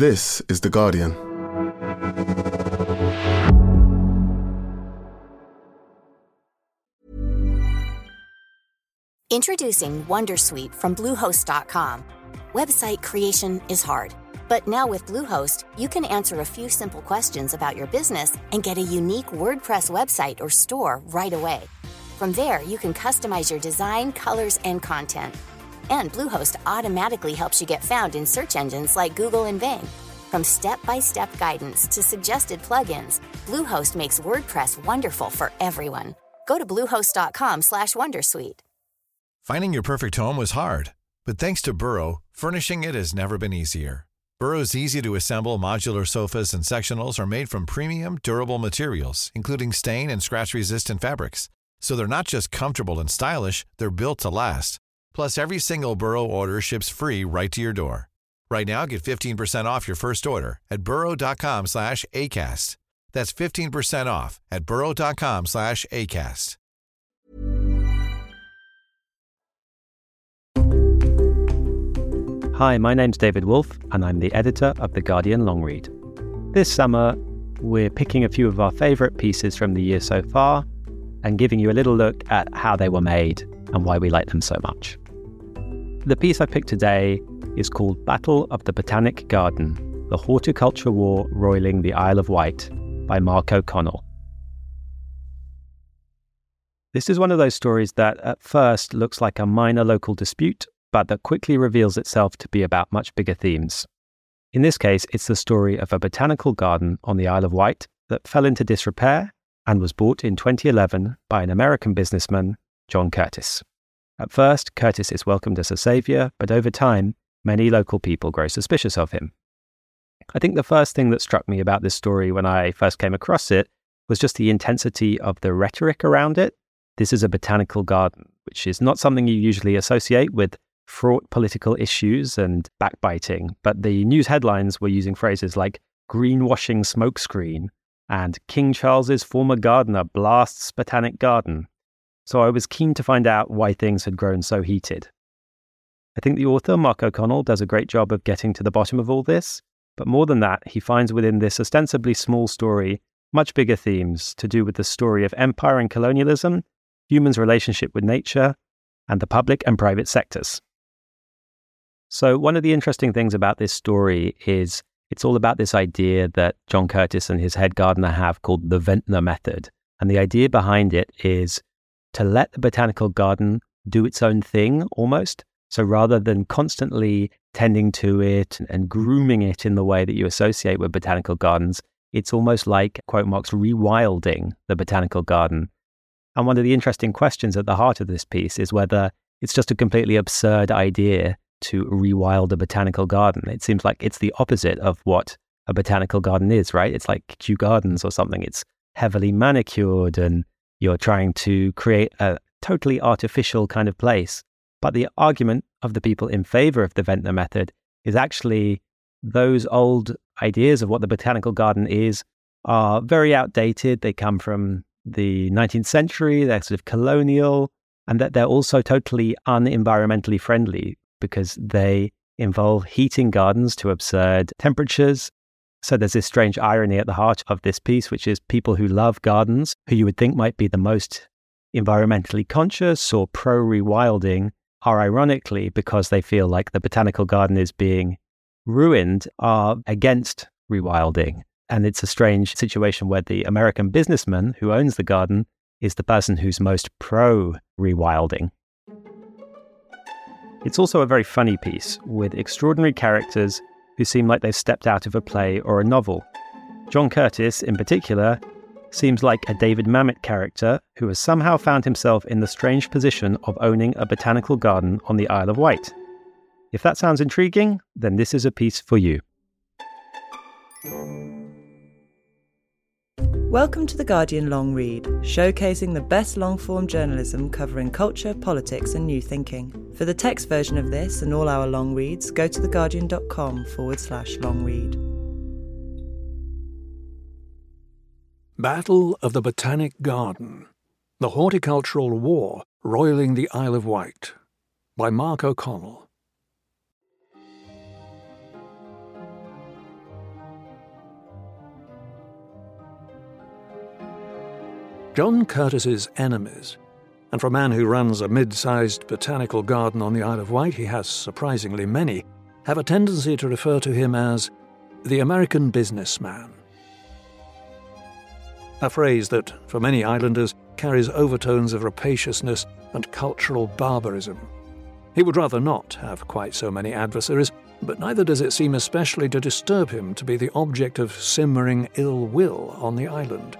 This is The Guardian. Introducing Wondersuite from Bluehost.com. Website creation is hard, but now with Bluehost, you can answer a few simple questions about your business and get a unique WordPress website or store right away. From there, you can customize your design, colors, and content. And Bluehost automatically helps you get found in search engines like Google and Bing. From step-by-step guidance to suggested plugins, Bluehost makes WordPress wonderful for everyone. Go to bluehost.com/Wondersuite. Finding your perfect home was hard, but thanks to Burrow, furnishing it has never been easier. Burrow's easy-to-assemble modular sofas and sectionals are made from premium, durable materials, including stain and scratch-resistant fabrics. So they're not just comfortable and stylish, they're built to last. Plus, every single Burrow order ships free right to your door. Right now, get 15% off your first order at burrow.com/ACAST. That's 15% off at burrow.com/ACAST. Hi, my name's David Wolfe, and I'm the editor of The Guardian Longread. This summer, we're picking a few of our favourite pieces from the year so far and giving you a little look at how they were made and why we like them so much. The piece I picked today is called Battle of the Botanic Garden, the Horticulture War Roiling the Isle of Wight by Mark O'Connell. This is one of those stories that at first looks like a minor local dispute, but that quickly reveals itself to be about much bigger themes. In this case, it's the story of a botanical garden on the Isle of Wight that fell into disrepair and was bought in 2011 by an American businessman, John Curtis. At first, Curtis is welcomed as a saviour, but over time, many local people grow suspicious of him. I think the first thing that struck me about this story when I first came across it was just the intensity of the rhetoric around it. This is a botanical garden, which is not something you usually associate with fraught political issues and backbiting, but the news headlines were using phrases like greenwashing smokescreen and King Charles's former gardener blasts botanic garden. So I was keen to find out why things had grown so heated. I think the author, Mark O'Connell, does a great job of getting to the bottom of all this, but more than that, he finds within this ostensibly small story much bigger themes to do with the story of empire and colonialism, humans' relationship with nature, and the public and private sectors. So one of the interesting things about this story is it's all about this idea that John Curtis and his head gardener have called the Ventnor Method. And the idea behind it is to let the botanical garden do its own thing almost. So rather than constantly tending to it and grooming it in the way that you associate with botanical gardens, it's almost like, quote marks, rewilding the botanical garden. And one of the interesting questions at the heart of this piece is whether it's just a completely absurd idea to rewild a botanical garden. It seems like it's the opposite of what a botanical garden is, right? It's like Kew Gardens or something. It's heavily manicured and you're trying to create a totally artificial kind of place. But the argument of the people in favor of the Ventnor Method is actually those old ideas of what the botanical garden is are very outdated. They come from the 19th century, they're sort of colonial, and that they're also totally unenvironmentally friendly, because they involve heating gardens to absurd temperatures. So there's this strange irony at the heart of this piece, which is people who love gardens, who you would think might be the most environmentally conscious or pro-rewilding, are ironically, because they feel like the botanical garden is being ruined, are against rewilding. And it's a strange situation where the American businessman who owns the garden is the person who's most pro-rewilding. It's also a very funny piece, with extraordinary characters who seem like they've stepped out of a play or a novel. John Curtis, in particular, seems like a David Mamet character who has somehow found himself in the strange position of owning a botanical garden on the Isle of Wight. If that sounds intriguing, then this is a piece for you. Welcome to The Guardian Long Read, showcasing the best long-form journalism covering culture, politics and new thinking. For the text version of this and all our long reads, go to theguardian.com/long read. Battle of the Botanic Garden, the Horticultural War Roiling the Isle of Wight by Mark O'Connell. John Curtis's enemies. And for a man who runs a mid-sized botanical garden on the Isle of Wight, he has surprisingly many, have a tendency to refer to him as the American businessman. A phrase that, for many islanders, carries overtones of rapaciousness and cultural barbarism. He would rather not have quite so many adversaries, but neither does it seem especially to disturb him to be the object of simmering ill will on the island.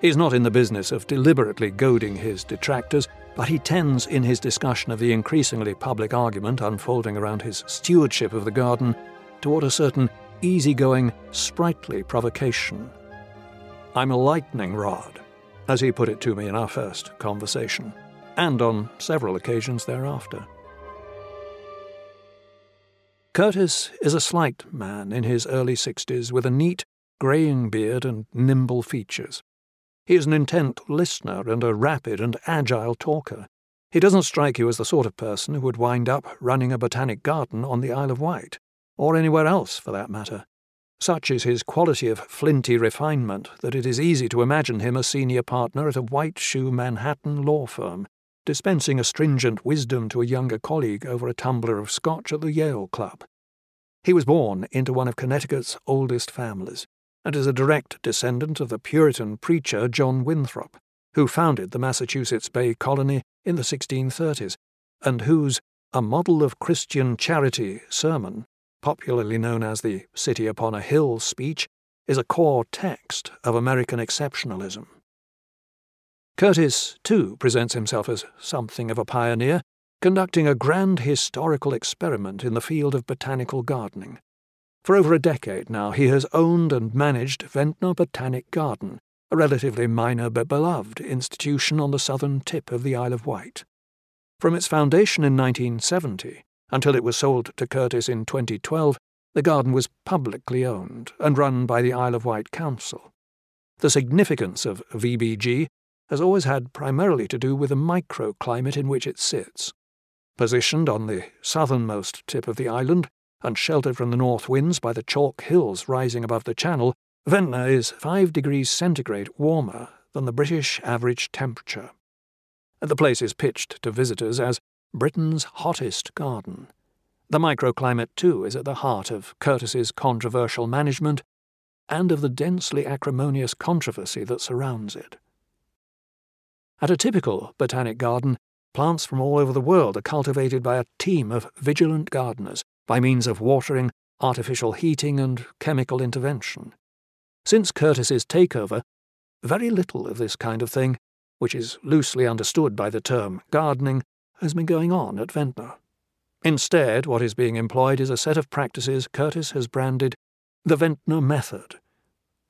He's not in the business of deliberately goading his detractors, but he tends, in his discussion of the increasingly public argument unfolding around his stewardship of the garden, toward a certain easygoing, sprightly provocation. "I'm a lightning rod," as he put it to me in our first conversation, and on several occasions thereafter. Curtis is a slight man in his early 60s with a neat, greying beard and nimble features. He is an intent listener and a rapid and agile talker. He doesn't strike you as the sort of person who would wind up running a botanic garden on the Isle of Wight, or anywhere else for that matter. Such is his quality of flinty refinement that it is easy to imagine him a senior partner at a white-shoe Manhattan law firm, dispensing astringent wisdom to a younger colleague over a tumbler of scotch at the Yale Club. He was born into one of Connecticut's oldest families, and is a direct descendant of the Puritan preacher John Winthrop, who founded the Massachusetts Bay Colony in the 1630s, and whose A Model of Christian Charity sermon, popularly known as the City Upon a Hill speech, is a core text of American exceptionalism. Curtis, too, presents himself as something of a pioneer, conducting a grand historical experiment in the field of botanical gardening. For over a decade now, he has owned and managed Ventnor Botanic Garden, a relatively minor but beloved institution on the southern tip of the Isle of Wight. From its foundation in 1970 until it was sold to Curtis in 2012, the garden was publicly owned and run by the Isle of Wight Council. The significance of VBG has always had primarily to do with the microclimate in which it sits. Positioned on the southernmost tip of the island, and sheltered from the north winds by the chalk hills rising above the channel, Ventnor is 5 degrees centigrade warmer than the British average temperature. And the place is pitched to visitors as Britain's hottest garden. The microclimate, too, is at the heart of Curtis's controversial management and of the densely acrimonious controversy that surrounds it. At a typical botanic garden, plants from all over the world are cultivated by a team of vigilant gardeners, by means of watering, artificial heating, and chemical intervention. Since Curtis's takeover, very little of this kind of thing, which is loosely understood by the term gardening, has been going on at Ventnor. Instead, what is being employed is a set of practices Curtis has branded the Ventnor Method.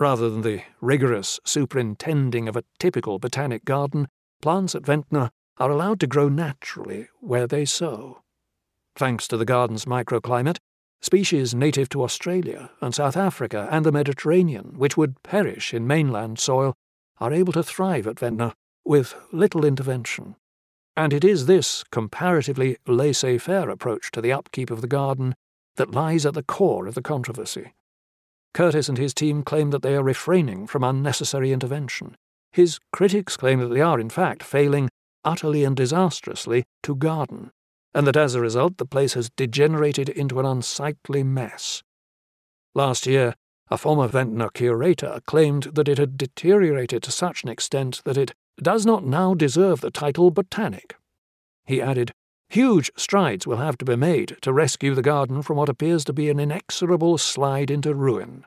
Rather than the rigorous superintending of a typical botanic garden, plants at Ventnor are allowed to grow naturally where they sow. Thanks to the garden's microclimate, species native to Australia and South Africa and the Mediterranean, which would perish in mainland soil, are able to thrive at Ventnor with little intervention. And it is this comparatively laissez-faire approach to the upkeep of the garden that lies at the core of the controversy. Curtis and his team claim that they are refraining from unnecessary intervention. His critics claim that they are, in fact, failing utterly and disastrously to garden, and that as a result the place has degenerated into an unsightly mess. Last year, a former Ventnor curator claimed that it had deteriorated to such an extent that it does not now deserve the title botanic. He added, "Huge strides will have to be made to rescue the garden from what appears to be an inexorable slide into ruin."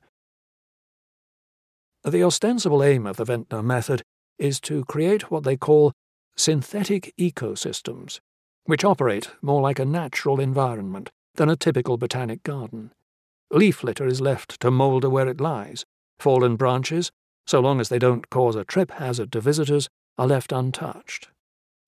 The ostensible aim of the Ventnor Method is to create what they call synthetic ecosystems, which operate more like a natural environment than a typical botanic garden. Leaf litter is left to moulder where it lies. Fallen branches, so long as they don't cause a trip hazard to visitors, are left untouched.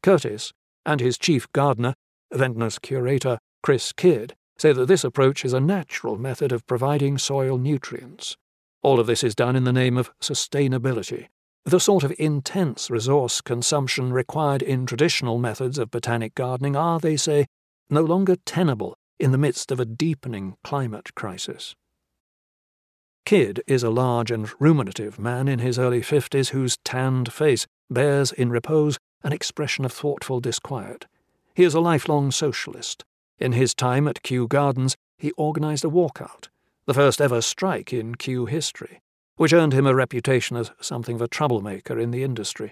Curtis and his chief gardener, Ventnor's curator Chris Kidd, say that this approach is a natural method of providing soil nutrients. All of this is done in the name of sustainability, the sort of intense resource consumption required in traditional methods of botanic gardening are, they say, no longer tenable in the midst of a deepening climate crisis. Kidd is a large and ruminative man in his early 50s whose tanned face bears in repose an expression of thoughtful disquiet. He is a lifelong socialist. In his time at Kew Gardens, he organised a walkout, the first ever strike in Kew history, which earned him a reputation as something of a troublemaker in the industry.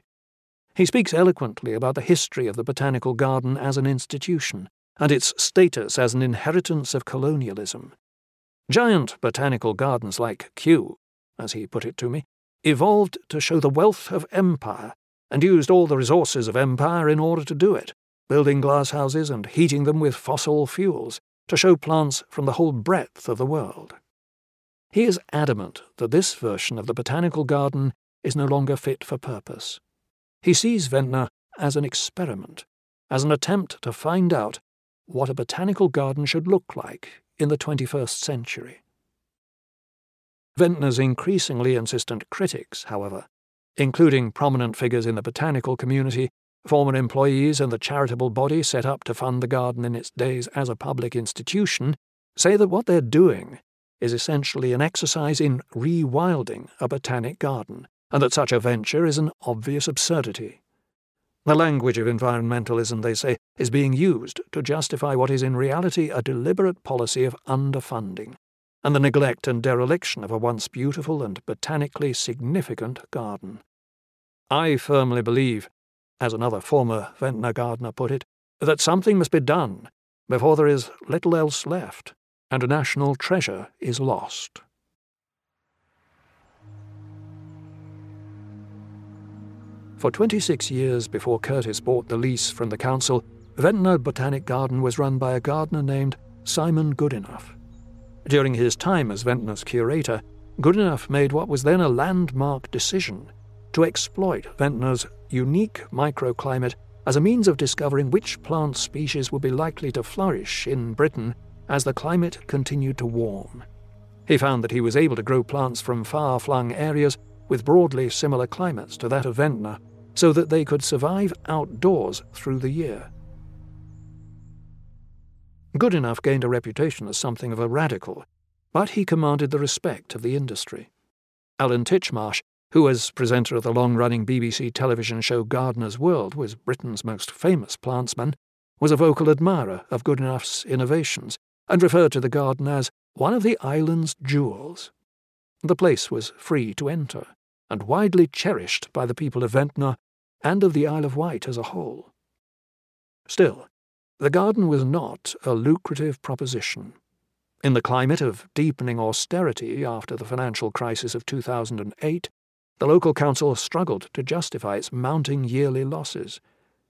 He speaks eloquently about the history of the botanical garden as an institution and its status as an inheritance of colonialism. Giant botanical gardens like Kew, as he put it to me, evolved to show the wealth of empire and used all the resources of empire in order to do it, building glasshouses and heating them with fossil fuels to show plants from the whole breadth of the world. He is adamant that this version of the botanical garden is no longer fit for purpose. He sees Ventnor as an experiment, as an attempt to find out what a botanical garden should look like in the 21st century. Ventnor's increasingly insistent critics, however, including prominent figures in the botanical community, former employees and the charitable body set up to fund the garden in its days as a public institution, say that what they're doing is essentially an exercise in rewilding a botanic garden, and that such a venture is an obvious absurdity. The language of environmentalism, they say, is being used to justify what is in reality a deliberate policy of underfunding, and the neglect and dereliction of a once beautiful and botanically significant garden. I firmly believe, as another former Ventnor gardener put it, that something must be done before there is little else left and a national treasure is lost. For 26 years before Curtis bought the lease from the council, Ventnor Botanic Garden was run by a gardener named Simon Goodenough. During his time as Ventnor's curator, Goodenough made what was then a landmark decision to exploit Ventnor's unique microclimate as a means of discovering which plant species would be likely to flourish in Britain as the climate continued to warm. He found that he was able to grow plants from far-flung areas with broadly similar climates to that of Ventnor, so that they could survive outdoors through the year. Goodenough gained a reputation as something of a radical, but he commanded the respect of the industry. Alan Titchmarsh, who as presenter of the long-running BBC television show Gardener's World was Britain's most famous plantsman, was a vocal admirer of Goodenough's innovations and referred to the garden as one of the island's jewels. The place was free to enter, and widely cherished by the people of Ventnor and of the Isle of Wight as a whole. Still, the garden was not a lucrative proposition. In the climate of deepening austerity after the financial crisis of 2008, the local council struggled to justify its mounting yearly losses.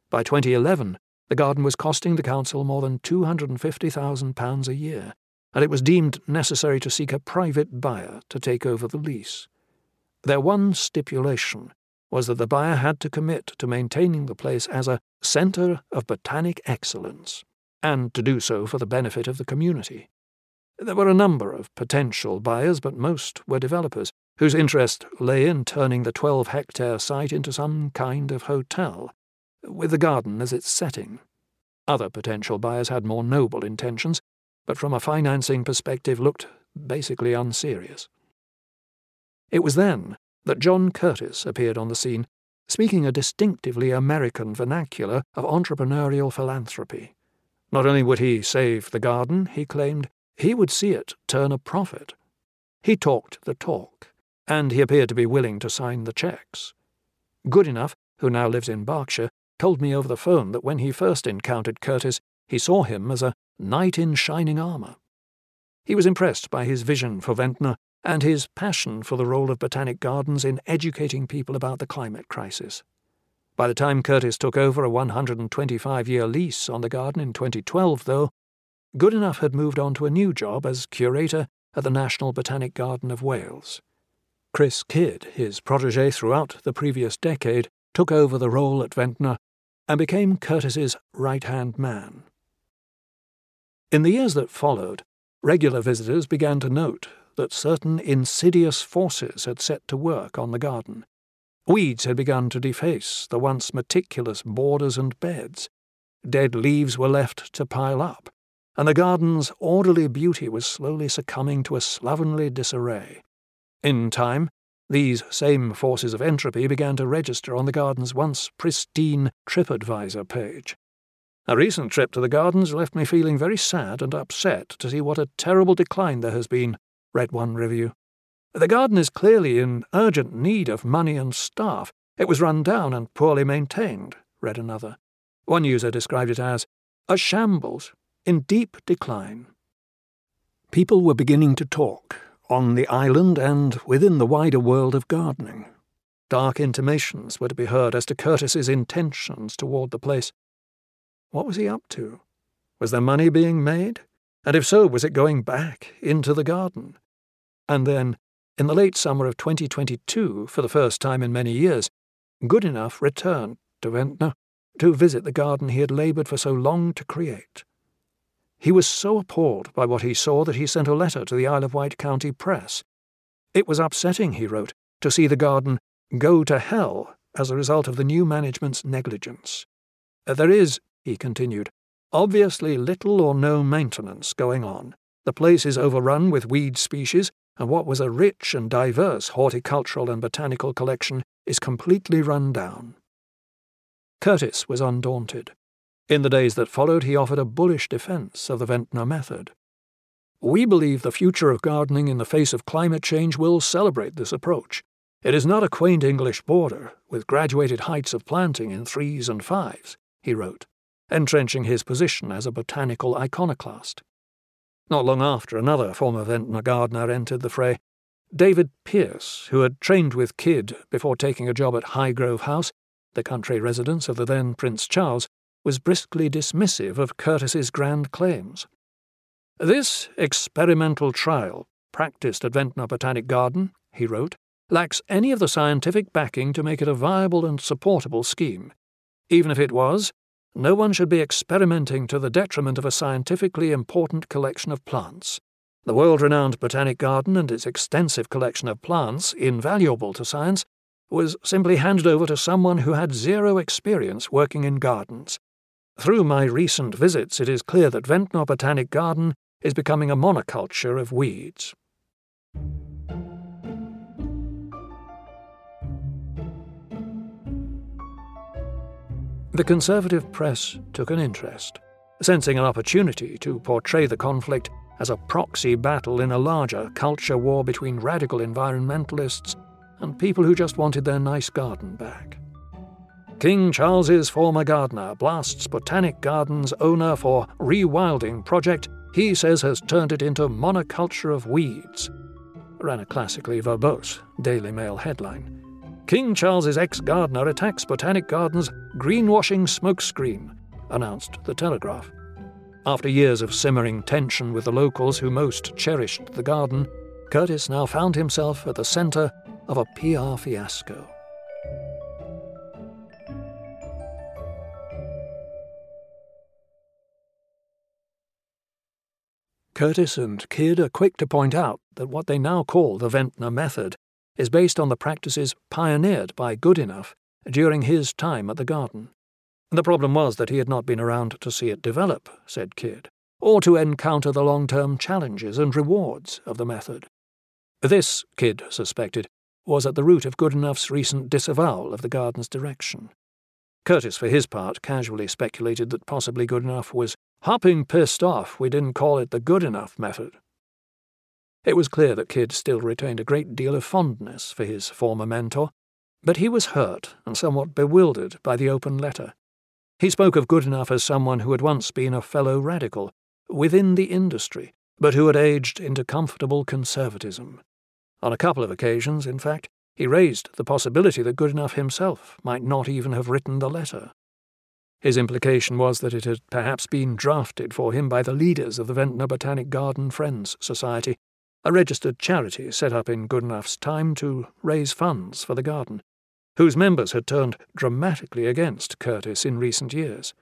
By 2011, the garden was costing the council more than £250,000 a year, and it was deemed necessary to seek a private buyer to take over the lease. Their one stipulation was that the buyer had to commit to maintaining the place as a centre of botanic excellence, and to do so for the benefit of the community. There were a number of potential buyers, but most were developers, whose interest lay in turning the 12-hectare site into some kind of hotel, with the garden as its setting. Other potential buyers had more noble intentions, but from a financing perspective looked basically unserious. It was then that John Curtis appeared on the scene, speaking a distinctively American vernacular of entrepreneurial philanthropy. Not only would he save the garden, he claimed, he would see it turn a profit. He talked the talk, and he appeared to be willing to sign the cheques. Goodenough, who now lives in Berkshire, told me over the phone that when he first encountered Curtis, he saw him as a knight in shining armour. He was impressed by his vision for Ventnor and his passion for the role of botanic gardens in educating people about the climate crisis. By the time Curtis took over a 125-year lease on the garden in 2012, though, Goodenough had moved on to a new job as curator at the National Botanic Garden of Wales. Chris Kidd, his protégé throughout the previous decade, took over the role at Ventnor and became Curtis's right-hand man. In the years that followed, regular visitors began to note that certain insidious forces had set to work on the garden. Weeds had begun to deface the once meticulous borders and beds. Dead leaves were left to pile up, and the garden's orderly beauty was slowly succumbing to a slovenly disarray. In time, these same forces of entropy began to register on the garden's once pristine TripAdvisor page. A recent trip to the gardens left me feeling very sad and upset to see what a terrible decline there has been, read one review. The garden is clearly in urgent need of money and staff. It was run down and poorly maintained, read another. One user described it as a shambles, in deep decline. People were beginning to talk, on the island and within the wider world of gardening. Dark intimations were to be heard as to Curtis's intentions toward the place. What was he up to? Was there money being made? And if so, was it going back into the garden? And then, in the late summer of 2022, for the first time in many years, Goodenough returned to Ventnor to visit the garden he had laboured for so long to create. He was so appalled by what he saw that he sent a letter to the Isle of Wight County Press. It was upsetting, he wrote, to see the garden go to hell as a result of the new management's negligence. There is, he continued, obviously little or no maintenance going on. The place is overrun with weed species, and what was a rich and diverse horticultural and botanical collection is completely run down. Curtis was undaunted. In the days that followed, he offered a bullish defence of the Ventnor Method. We believe the future of gardening in the face of climate change will celebrate this approach. It is not a quaint English border, with graduated heights of planting in 3s and 5s, he wrote, entrenching his position as a botanical iconoclast. Not long after, another former Ventnor gardener entered the fray. David Pierce, who had trained with Kidd before taking a job at Highgrove House, the country residence of the then Prince Charles, was briskly dismissive of Curtis's grand claims. This experimental trial, practised at Ventnor Botanic Garden, he wrote, lacks any of the scientific backing to make it a viable and supportable scheme. Even if it was, no one should be experimenting to the detriment of a scientifically important collection of plants. The world-renowned Botanic Garden and its extensive collection of plants, invaluable to science, was simply handed over to someone who had zero experience working in gardens. Through my recent visits, it is clear that Ventnor Botanic Garden is becoming a monoculture of weeds. The conservative press took an interest, sensing an opportunity to portray the conflict as a proxy battle in a larger culture war between radical environmentalists and people who just wanted their nice garden back. King Charles's former gardener blasts Botanic Garden's owner for rewilding project he says has turned it into monoculture of weeds, ran a classically verbose Daily Mail headline. King Charles's ex-gardener attacks Botanic Garden's greenwashing smokescreen, announced The Telegraph. After years of simmering tension with the locals who most cherished the garden, Curtis now found himself at the centre of a PR fiasco. Curtis and Kidd are quick to point out that what they now call the Ventnor Method is based on the practices pioneered by Goodenough during his time at the garden. The problem was that he had not been around to see it develop, said Kidd, or to encounter the long-term challenges and rewards of the method. This, Kidd suspected, was at the root of Goodenough's recent disavowal of the garden's direction. Curtis, for his part, casually speculated that possibly Goodenough was hopping pissed off we didn't call it the Goodenough method. It was clear that Kidd still retained a great deal of fondness for his former mentor, but he was hurt and somewhat bewildered by the open letter. He spoke of Goodenough as someone who had once been a fellow radical, within the industry, but who had aged into comfortable conservatism. On a couple of occasions, in fact, he raised the possibility that Goodenough himself might not even have written the letter. His implication was that it had perhaps been drafted for him by the leaders of the Ventnor Botanic Garden Friends Society, a registered charity set up in Goodenough's time to raise funds for the garden, whose members had turned dramatically against Curtis in recent years.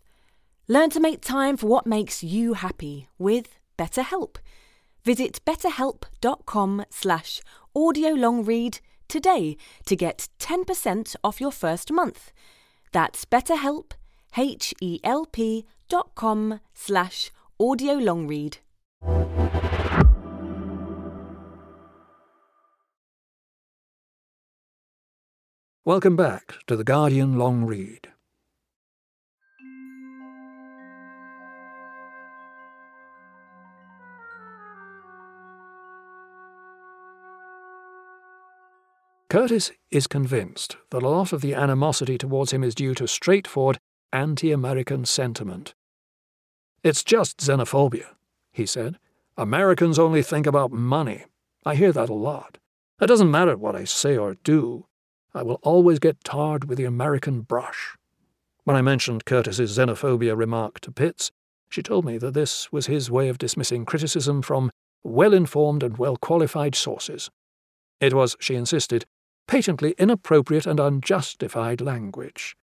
Learn to make time for what makes you happy with BetterHelp. Visit betterhelp.com/audiolongread today to get 10% off your first month. That's BetterHelp, HELP.com/audiolongread. Welcome back to The Guardian Long Read. Curtis is convinced that a lot of the animosity towards him is due to straightforward anti-American sentiment. "It's just xenophobia," he said. "Americans only think about money. I hear that a lot. It doesn't matter what I say or do. I will always get tarred with the American brush." When I mentioned Curtis's xenophobia remark to Pitts, she told me that this was his way of dismissing criticism from well-informed and well-qualified sources. It was, she insisted, patently inappropriate and unjustified language.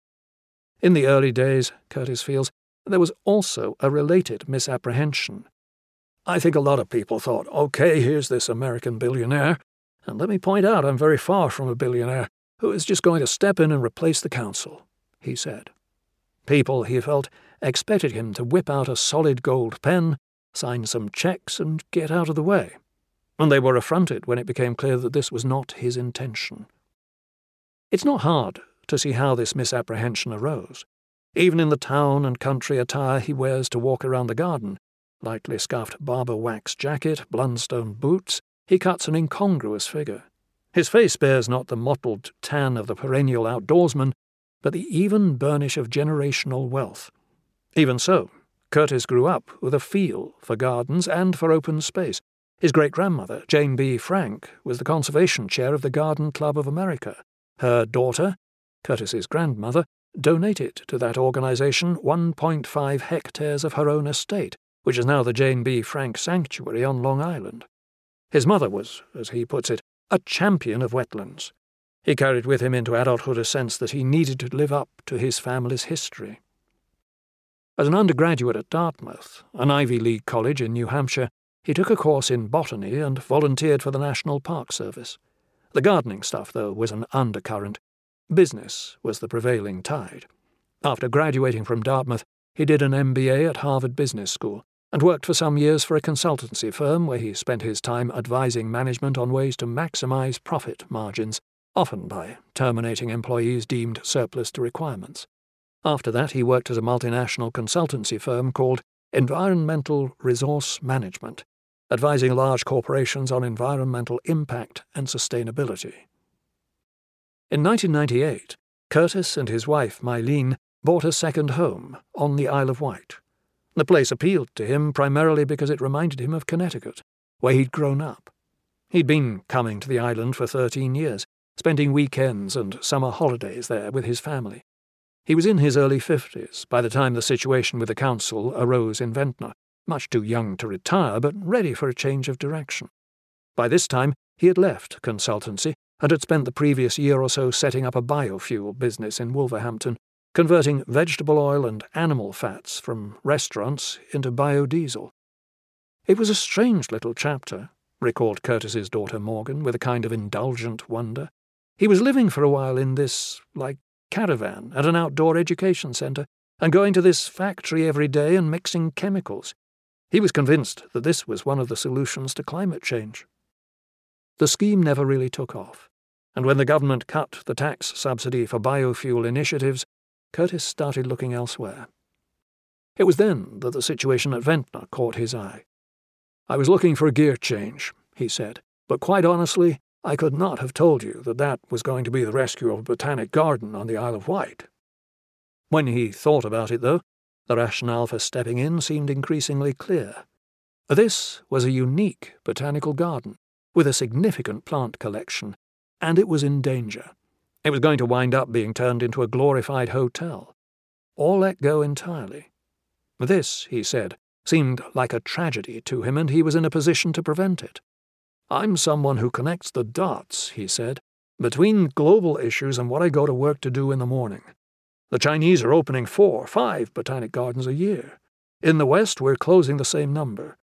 In the early days, Curtis feels, there was also a related misapprehension. "I think a lot of people thought, OK, here's this American billionaire, and let me point out I'm very far from a billionaire, who is just going to step in and replace the council," he said. People, he felt, expected him to whip out a solid gold pen, sign some cheques and get out of the way, and they were affronted when it became clear that this was not his intention. It's not hard to see how this misapprehension arose, even in the town and country attire he wears to walk around the garden. Lightly scuffed barber wax jacket, blundstone boots, he cuts an incongruous figure. His face bears not the mottled tan of the perennial outdoorsman, but the even burnish of generational wealth. Even so, Curtis grew up with a feel for gardens and for open space. His great-grandmother, Jane B. Frank, was the conservation chair of the Garden Club of America. Her daughter, Curtis's grandmother, donated to that organisation 1.5 hectares of her own estate, which is now the Jane B. Frank Sanctuary on Long Island. His mother was, as he puts it, a champion of wetlands. He carried with him into adulthood a sense that he needed to live up to his family's history. As an undergraduate at Dartmouth, an Ivy League college in New Hampshire, he took a course in botany and volunteered for the National Park Service. The gardening stuff, though, was an undercurrent. Business was the prevailing tide. After graduating from Dartmouth, he did an MBA at Harvard Business School, and worked for some years for a consultancy firm where he spent his time advising management on ways to maximise profit margins, often by terminating employees deemed surplus to requirements. After that, he worked at a multinational consultancy firm called Environmental Resource Management, advising large corporations on environmental impact and sustainability. In 1998, Curtis and his wife, Mylene, bought a second home on the Isle of Wight. The place appealed to him primarily because it reminded him of Connecticut, where he'd grown up. He'd been coming to the island for 13 years, spending weekends and summer holidays there with his family. He was in his early 50s by the time the situation with the council arose in Ventnor, much too young to retire but ready for a change of direction. By this time, he had left consultancy and had spent the previous year or so setting up a biofuel business in Wolverhampton, converting vegetable oil and animal fats from restaurants into biodiesel. "It was a strange little chapter," recalled Curtis's daughter Morgan with a kind of indulgent wonder. "He was living for a while in this, like, caravan at an outdoor education centre and going to this factory every day and mixing chemicals. He was convinced that this was one of the solutions to climate change." The scheme never really took off, and when the government cut the tax subsidy for biofuel initiatives, Curtis started looking elsewhere. It was then that the situation at Ventnor caught his eye. "I was looking for a gear change," he said, "but quite honestly, I could not have told you that that was going to be the rescue of a botanic garden on the Isle of Wight." When he thought about it, though, the rationale for stepping in seemed increasingly clear. This was a unique botanical garden, with a significant plant collection, and it was in danger. It was going to wind up being turned into a glorified hotel, or let go entirely. This, he said, seemed like a tragedy to him, and he was in a position to prevent it. I'm someone who connects the dots, he said, between global issues and what I go to work to do in the morning. The Chinese are opening 4, 5 botanic gardens a year. In the West, we're closing the same number,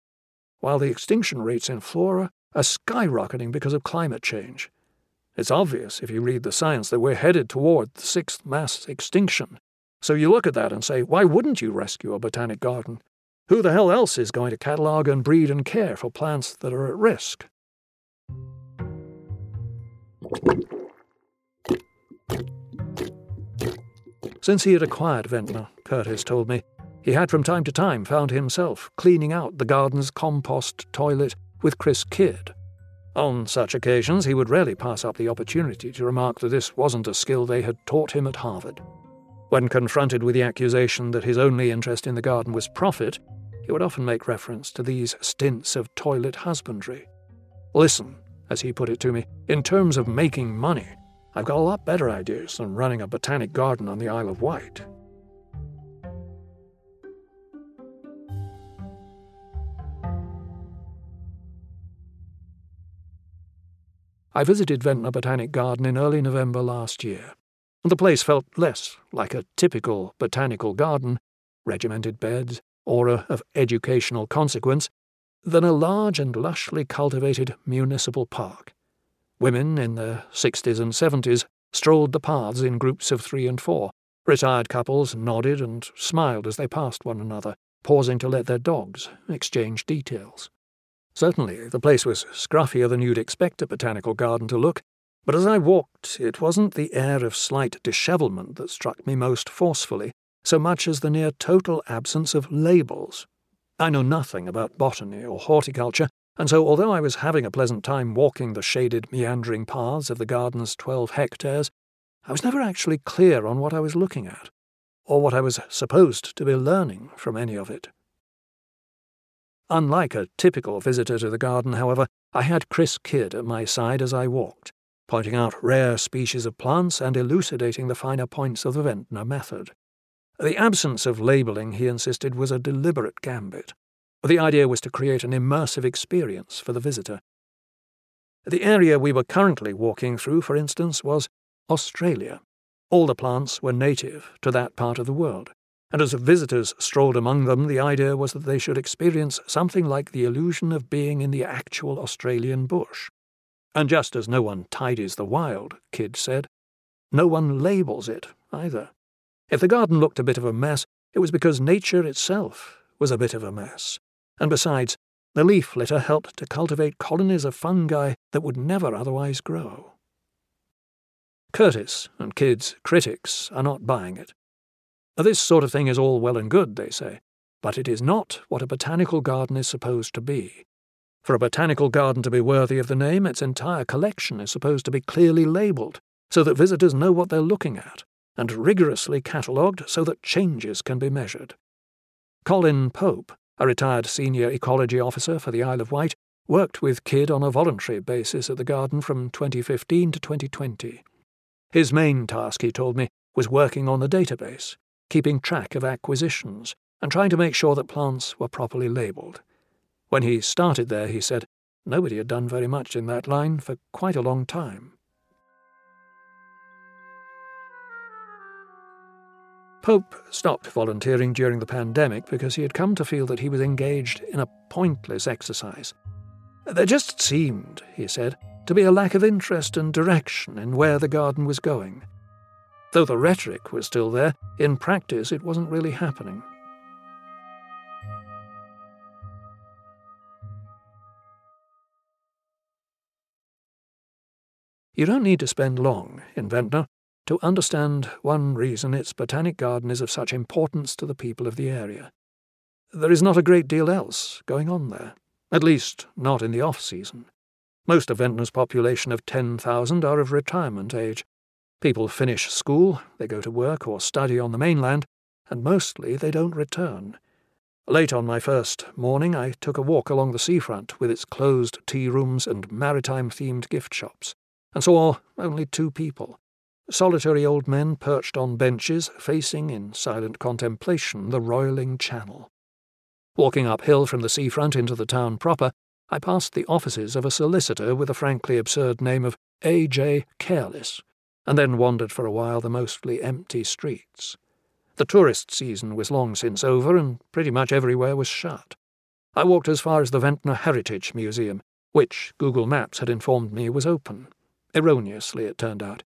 while the extinction rates in flora are skyrocketing because of climate change. It's obvious, if you read the science, that we're headed toward the 6th mass extinction. So you look at that and say, why wouldn't you rescue a botanic garden? Who the hell else is going to catalogue and breed and care for plants that are at risk? Since he had acquired Ventnor, Curtis told me, he had from time to time found himself cleaning out the garden's compost toilet with Chris Kidd. On such occasions, he would rarely pass up the opportunity to remark that this wasn't a skill they had taught him at Harvard. When confronted with the accusation that his only interest in the garden was profit, he would often make reference to these stints of toilet husbandry. Listen, as he put it to me, in terms of making money, I've got a lot better ideas than running a botanic garden on the Isle of Wight. I visited Ventnor Botanic Garden in early November last year, and the place felt less like a typical botanical garden, regimented beds, aura of educational consequence, than a large and lushly cultivated municipal park. Women in their 60s and 70s strolled the paths in groups of 3 and 4. Retired couples nodded and smiled as they passed one another, pausing to let their dogs exchange details. Certainly, the place was scruffier than you'd expect a botanical garden to look, but as I walked, it wasn't the air of slight dishevelment that struck me most forcefully, so much as the near total absence of labels. I know nothing about botany or horticulture, and so although I was having a pleasant time walking the shaded, meandering paths of the garden's 12 hectares, I was never actually clear on what I was looking at, or what I was supposed to be learning from any of it. Unlike a typical visitor to the garden, however, I had Chris Kidd at my side as I walked, pointing out rare species of plants and elucidating the finer points of the Ventnor method. The absence of labelling, he insisted, was a deliberate gambit. The idea was to create an immersive experience for the visitor. The area we were currently walking through, for instance, was Australia. All the plants were native to that part of the world, and as visitors strolled among them, the idea was that they should experience something like the illusion of being in the actual Australian bush. And just as no one tidies the wild, Kidd said, no one labels it either. If the garden looked a bit of a mess, it was because nature itself was a bit of a mess. And besides, the leaf litter helped to cultivate colonies of fungi that would never otherwise grow. Curtis and Kidd's critics are not buying it. This sort of thing is all well and good, they say, but it is not what a botanical garden is supposed to be. For a botanical garden to be worthy of the name, its entire collection is supposed to be clearly labelled, so that visitors know what they're looking at, and rigorously catalogued so that changes can be measured. Colin Pope, a retired senior ecology officer for the Isle of Wight, worked with Kidd on a voluntary basis at the garden from 2015 to 2020. His main task, he told me, was working on the database, keeping track of acquisitions, and trying to make sure that plants were properly labelled. When he started there, he said, nobody had done very much in that line for quite a long time. Pope stopped volunteering during the pandemic because he had come to feel that he was engaged in a pointless exercise. There just seemed, he said, to be a lack of interest and direction in where the garden was going. Though the rhetoric was still there, in practice it wasn't really happening. You don't need to spend long in Ventnor to understand one reason its botanic garden is of such importance to the people of the area. There is not a great deal else going on there, at least not in the off-season. Most of Ventnor's population of 10,000 are of retirement age. People finish school, they go to work or study on the mainland, and mostly they don't return. Late on my first morning, I took a walk along the seafront with its closed tea rooms and maritime-themed gift shops, and saw only 2 people, solitary old men perched on benches, facing in silent contemplation the roiling channel. Walking uphill from the seafront into the town proper, I passed the offices of a solicitor with a frankly absurd name of A.J. Careless, and then wandered for a while the mostly empty streets. The tourist season was long since over, and pretty much everywhere was shut. I walked as far as the Ventnor Heritage Museum, which Google Maps had informed me was open. Erroneously, it turned out.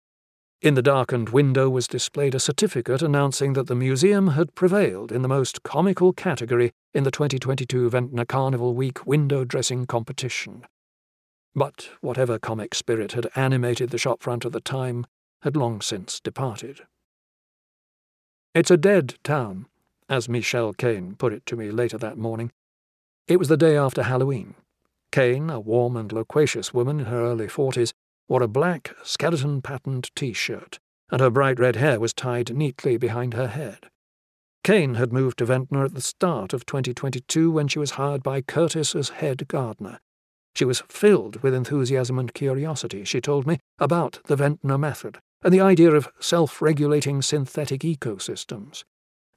In the darkened window was displayed a certificate announcing that the museum had prevailed in the most comical category in the 2022 Ventnor Carnival Week window dressing competition. But whatever comic spirit had animated the shopfront at the time had long since departed. It's a dead town, as Michelle Kane put it to me later that morning. It was the day after Halloween. Kane, a warm and loquacious woman in her early 40s, wore a black, skeleton-patterned T-shirt, and her bright red hair was tied neatly behind her head. Kane had moved to Ventnor at the start of 2022 when she was hired by Curtis as head gardener. She was filled with enthusiasm and curiosity, she told me, about the Ventnor Method and the idea of self-regulating synthetic ecosystems.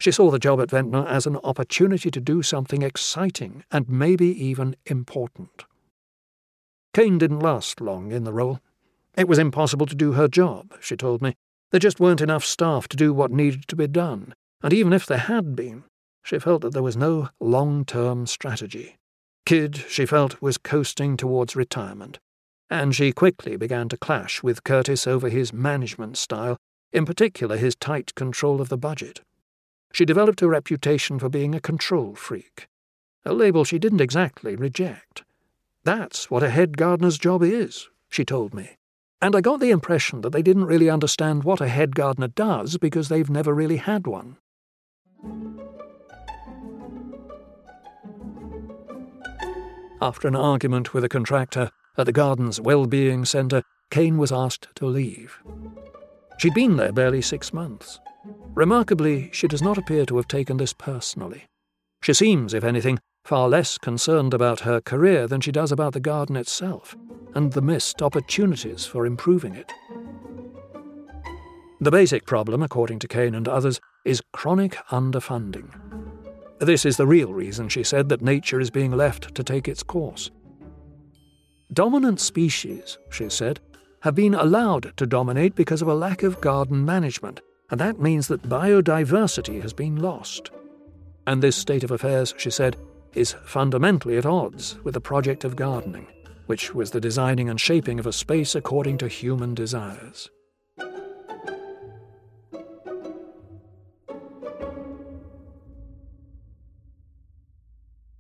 She saw the job at Ventnor as an opportunity to do something exciting and maybe even important. Kane didn't last long in the role. It was impossible to do her job, she told me. There just weren't enough staff to do what needed to be done, and even if there had been, she felt that there was no long-term strategy. Kidd, she felt, was coasting towards retirement, and she quickly began to clash with Curtis over his management style, in particular his tight control of the budget. She developed a reputation for being a control freak, a label she didn't exactly reject. That's what a head gardener's job is, she told me. And I got the impression that they didn't really understand what a head gardener does because they've never really had one. After an argument with a contractor at the garden's well-being centre, Kane was asked to leave. She'd been there barely 6 months. Remarkably, she does not appear to have taken this personally. She seems, if anything, far less concerned about her career than she does about the garden itself and the missed opportunities for improving it. The basic problem, according to Kane and others, is chronic underfunding. This is the real reason, she said, that nature is being left to take its course. Dominant species, she said, have been allowed to dominate because of a lack of garden management, and that means that biodiversity has been lost. And this state of affairs, she said, is fundamentally at odds with the project of gardening, which was the designing and shaping of a space according to human desires.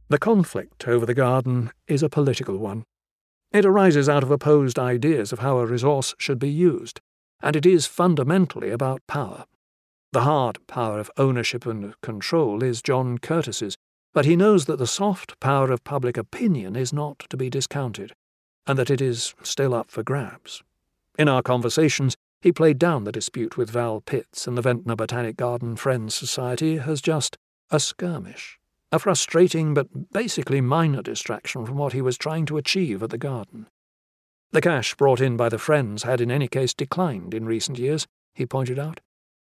The conflict over the garden is a political one. It arises out of opposed ideas of how a resource should be used, and it is fundamentally about power. The hard power of ownership and control is John Curtis's, but he knows that the soft power of public opinion is not to be discounted, and that it is still up for grabs. In our conversations, he played down the dispute with Val Pitts and the Ventnor Botanic Garden Friends Society as just a skirmish, a frustrating but basically minor distraction from what he was trying to achieve at the garden. The cash brought in by the Friends had in any case declined in recent years, he pointed out,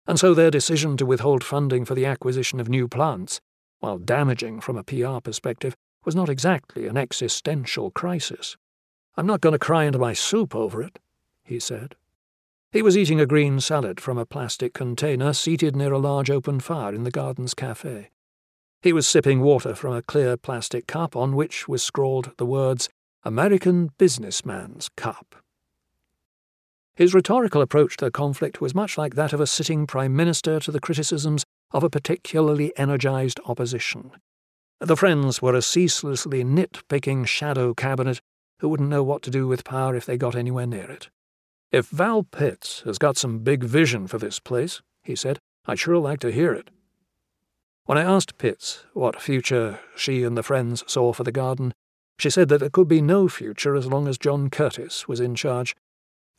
and so their decision to withhold funding for the acquisition of new plants, while damaging from a PR perspective, was not exactly an existential crisis. "I'm not going to cry into my soup over it," he said. He was eating a green salad from a plastic container seated near a large open fire in the garden's cafe. He was sipping water from a clear plastic cup on which was scrawled the words, "American Businessman's Cup." His rhetorical approach to the conflict was much like that of a sitting prime minister to the criticisms of a particularly energised opposition. The Friends were a ceaselessly nitpicking shadow cabinet who wouldn't know what to do with power if they got anywhere near it. "If Val Pitts has got some big vision for this place," he said, "I'd sure like to hear it." When I asked Pitts what future she and the Friends saw for the garden, she said that there could be no future as long as John Curtis was in charge.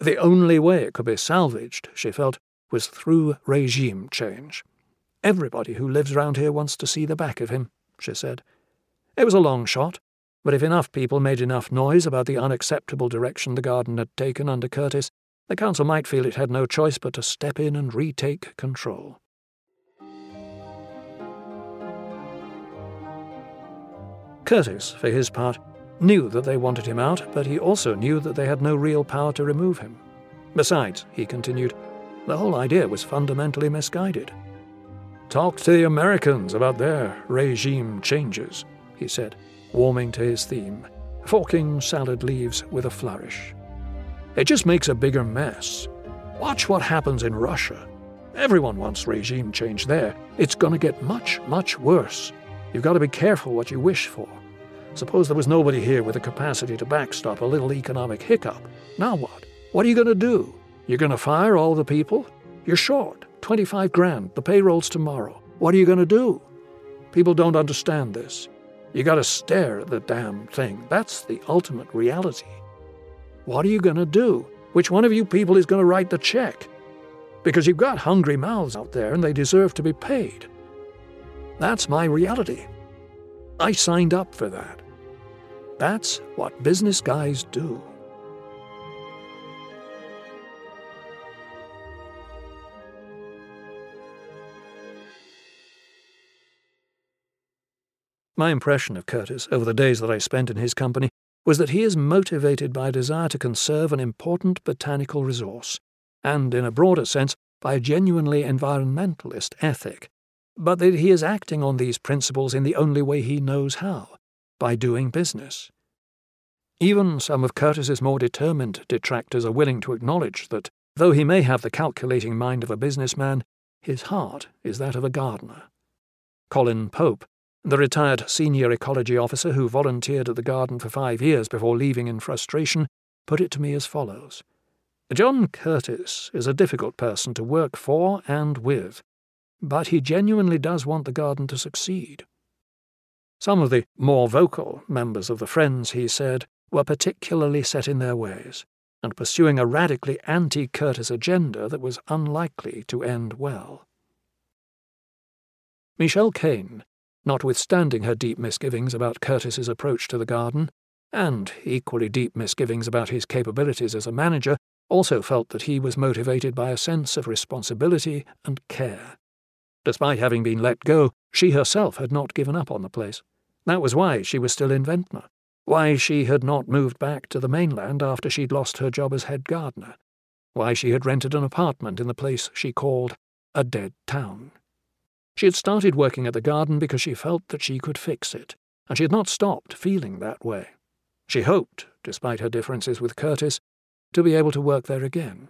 The only way it could be salvaged, she felt, was through regime change. "Everybody who lives round here wants to see the back of him," she said. It was a long shot, but if enough people made enough noise about the unacceptable direction the garden had taken under Curtis, the council might feel it had no choice but to step in and retake control. Curtis, for his part, knew that they wanted him out, but he also knew that they had no real power to remove him. Besides, he continued, the whole idea was fundamentally misguided. "Talk to the Americans about their regime changes," he said, warming to his theme, forking salad leaves with a flourish. "It just makes a bigger mess. Watch what happens in Russia. Everyone wants regime change there. It's going to get much, much worse. You've got to be careful what you wish for. Suppose there was nobody here with the capacity to backstop a little economic hiccup. Now what? What are you going to do? You're going to fire all the people? You're short. 25 grand. The payroll's tomorrow. What are you going to do? People don't understand this. You got to stare at the damn thing. That's the ultimate reality. What are you going to do? Which one of you people is going to write the check? Because you've got hungry mouths out there and they deserve to be paid. That's my reality. I signed up for that. That's what business guys do." My impression of Curtis over the days that I spent in his company was that he is motivated by a desire to conserve an important botanical resource, and, in a broader sense, by a genuinely environmentalist ethic, but that he is acting on these principles in the only way he knows how, by doing business. Even some of Curtis's more determined detractors are willing to acknowledge that, though he may have the calculating mind of a businessman, his heart is that of a gardener. Colin Pope, the retired senior ecology officer who volunteered at the garden for 5 years before leaving in frustration, put it to me as follows. "John Curtis is a difficult person to work for and with, but he genuinely does want the garden to succeed." Some of the more vocal members of the Friends, he said, were particularly set in their ways, and pursuing a radically anti-Curtis agenda that was unlikely to end well. Michelle Kane, notwithstanding her deep misgivings about Curtis's approach to the garden, and equally deep misgivings about his capabilities as a manager, also felt that he was motivated by a sense of responsibility and care. Despite having been let go, she herself had not given up on the place. That was why she was still in Ventnor, why she had not moved back to the mainland after she'd lost her job as head gardener, why she had rented an apartment in the place she called a dead town. She had started working at the garden because she felt that she could fix it, and she had not stopped feeling that way. She hoped, despite her differences with Curtis, to be able to work there again.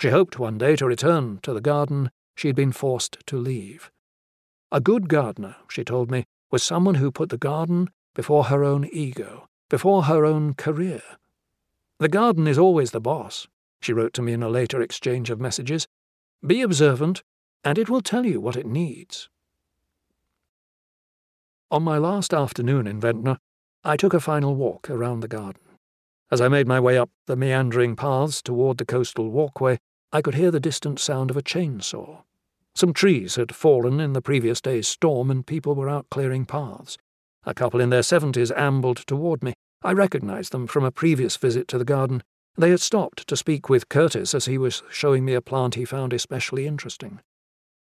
She hoped one day to return to the garden she had been forced to leave. A good gardener, she told me, was someone who put the garden before her own ego, before her own career. "The garden is always the boss," she wrote to me in a later exchange of messages. "Be observant, and it will tell you what it needs." On my last afternoon in Ventnor, I took a final walk around the garden. As I made my way up the meandering paths toward the coastal walkway, I could hear the distant sound of a chainsaw. Some trees had fallen in the previous day's storm and people were out clearing paths. A couple in their 70s ambled toward me. I recognized them from a previous visit to the garden. They had stopped to speak with Curtis as he was showing me a plant he found especially interesting.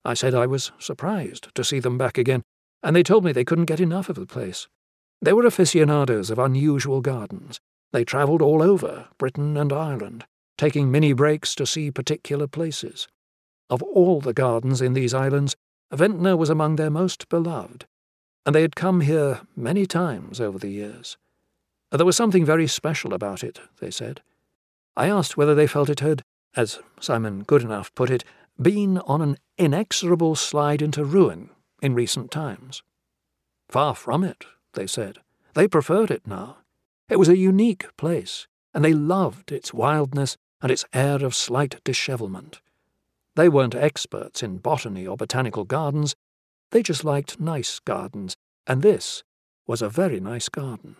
I said I was surprised to see them back again, and they told me they couldn't get enough of the place. They were aficionados of unusual gardens. They travelled all over Britain and Ireland, taking mini-breaks to see particular places. Of all the gardens in these islands, Ventnor was among their most beloved, and they had come here many times over the years. There was something very special about it, they said. I asked whether they felt it had, as Simon Goodenough put it, been on an inexorable slide into ruin in recent times. Far from it, they said. They preferred it now. It was a unique place, and they loved its wildness and its air of slight dishevelment. They weren't experts in botany or botanical gardens. They just liked nice gardens, and this was a very nice garden.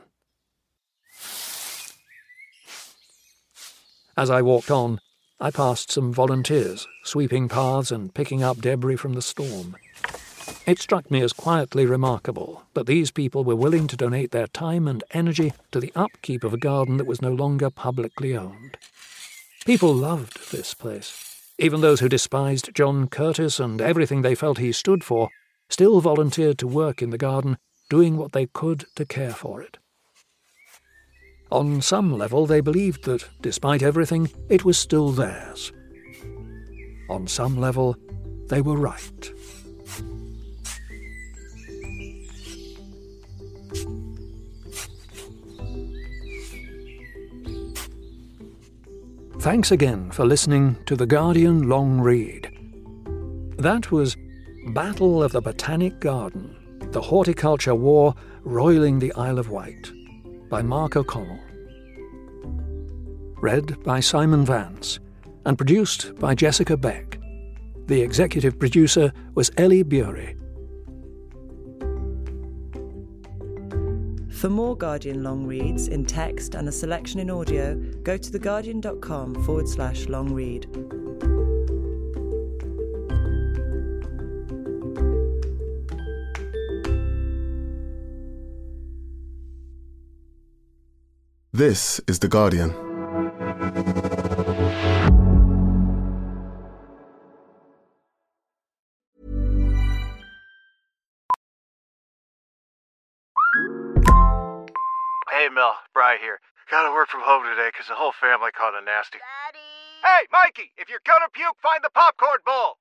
As I walked on, I passed some volunteers, sweeping paths and picking up debris from the storm. It struck me as quietly remarkable that these people were willing to donate their time and energy to the upkeep of a garden that was no longer publicly owned. People loved this place. Even those who despised John Curtis and everything they felt he stood for still volunteered to work in the garden, doing what they could to care for it. On some level, they believed that, despite everything, it was still theirs. On some level, they were right. Thanks again for listening to The Guardian Long Read. That was Battle of the Botanic Garden, The Horticulture War Roiling the Isle of Wight, by Mark O'Connell. Read by Simon Vance and produced by Jessica Beck. The executive producer was Ellie Bury. For more Guardian long reads in text and a selection in audio, go to theguardian.com/longread. This is The Guardian. Bri here. Gotta work from home today because the whole family caught a nasty. Daddy! Hey, Mikey! If you're gonna puke, find the popcorn bowl!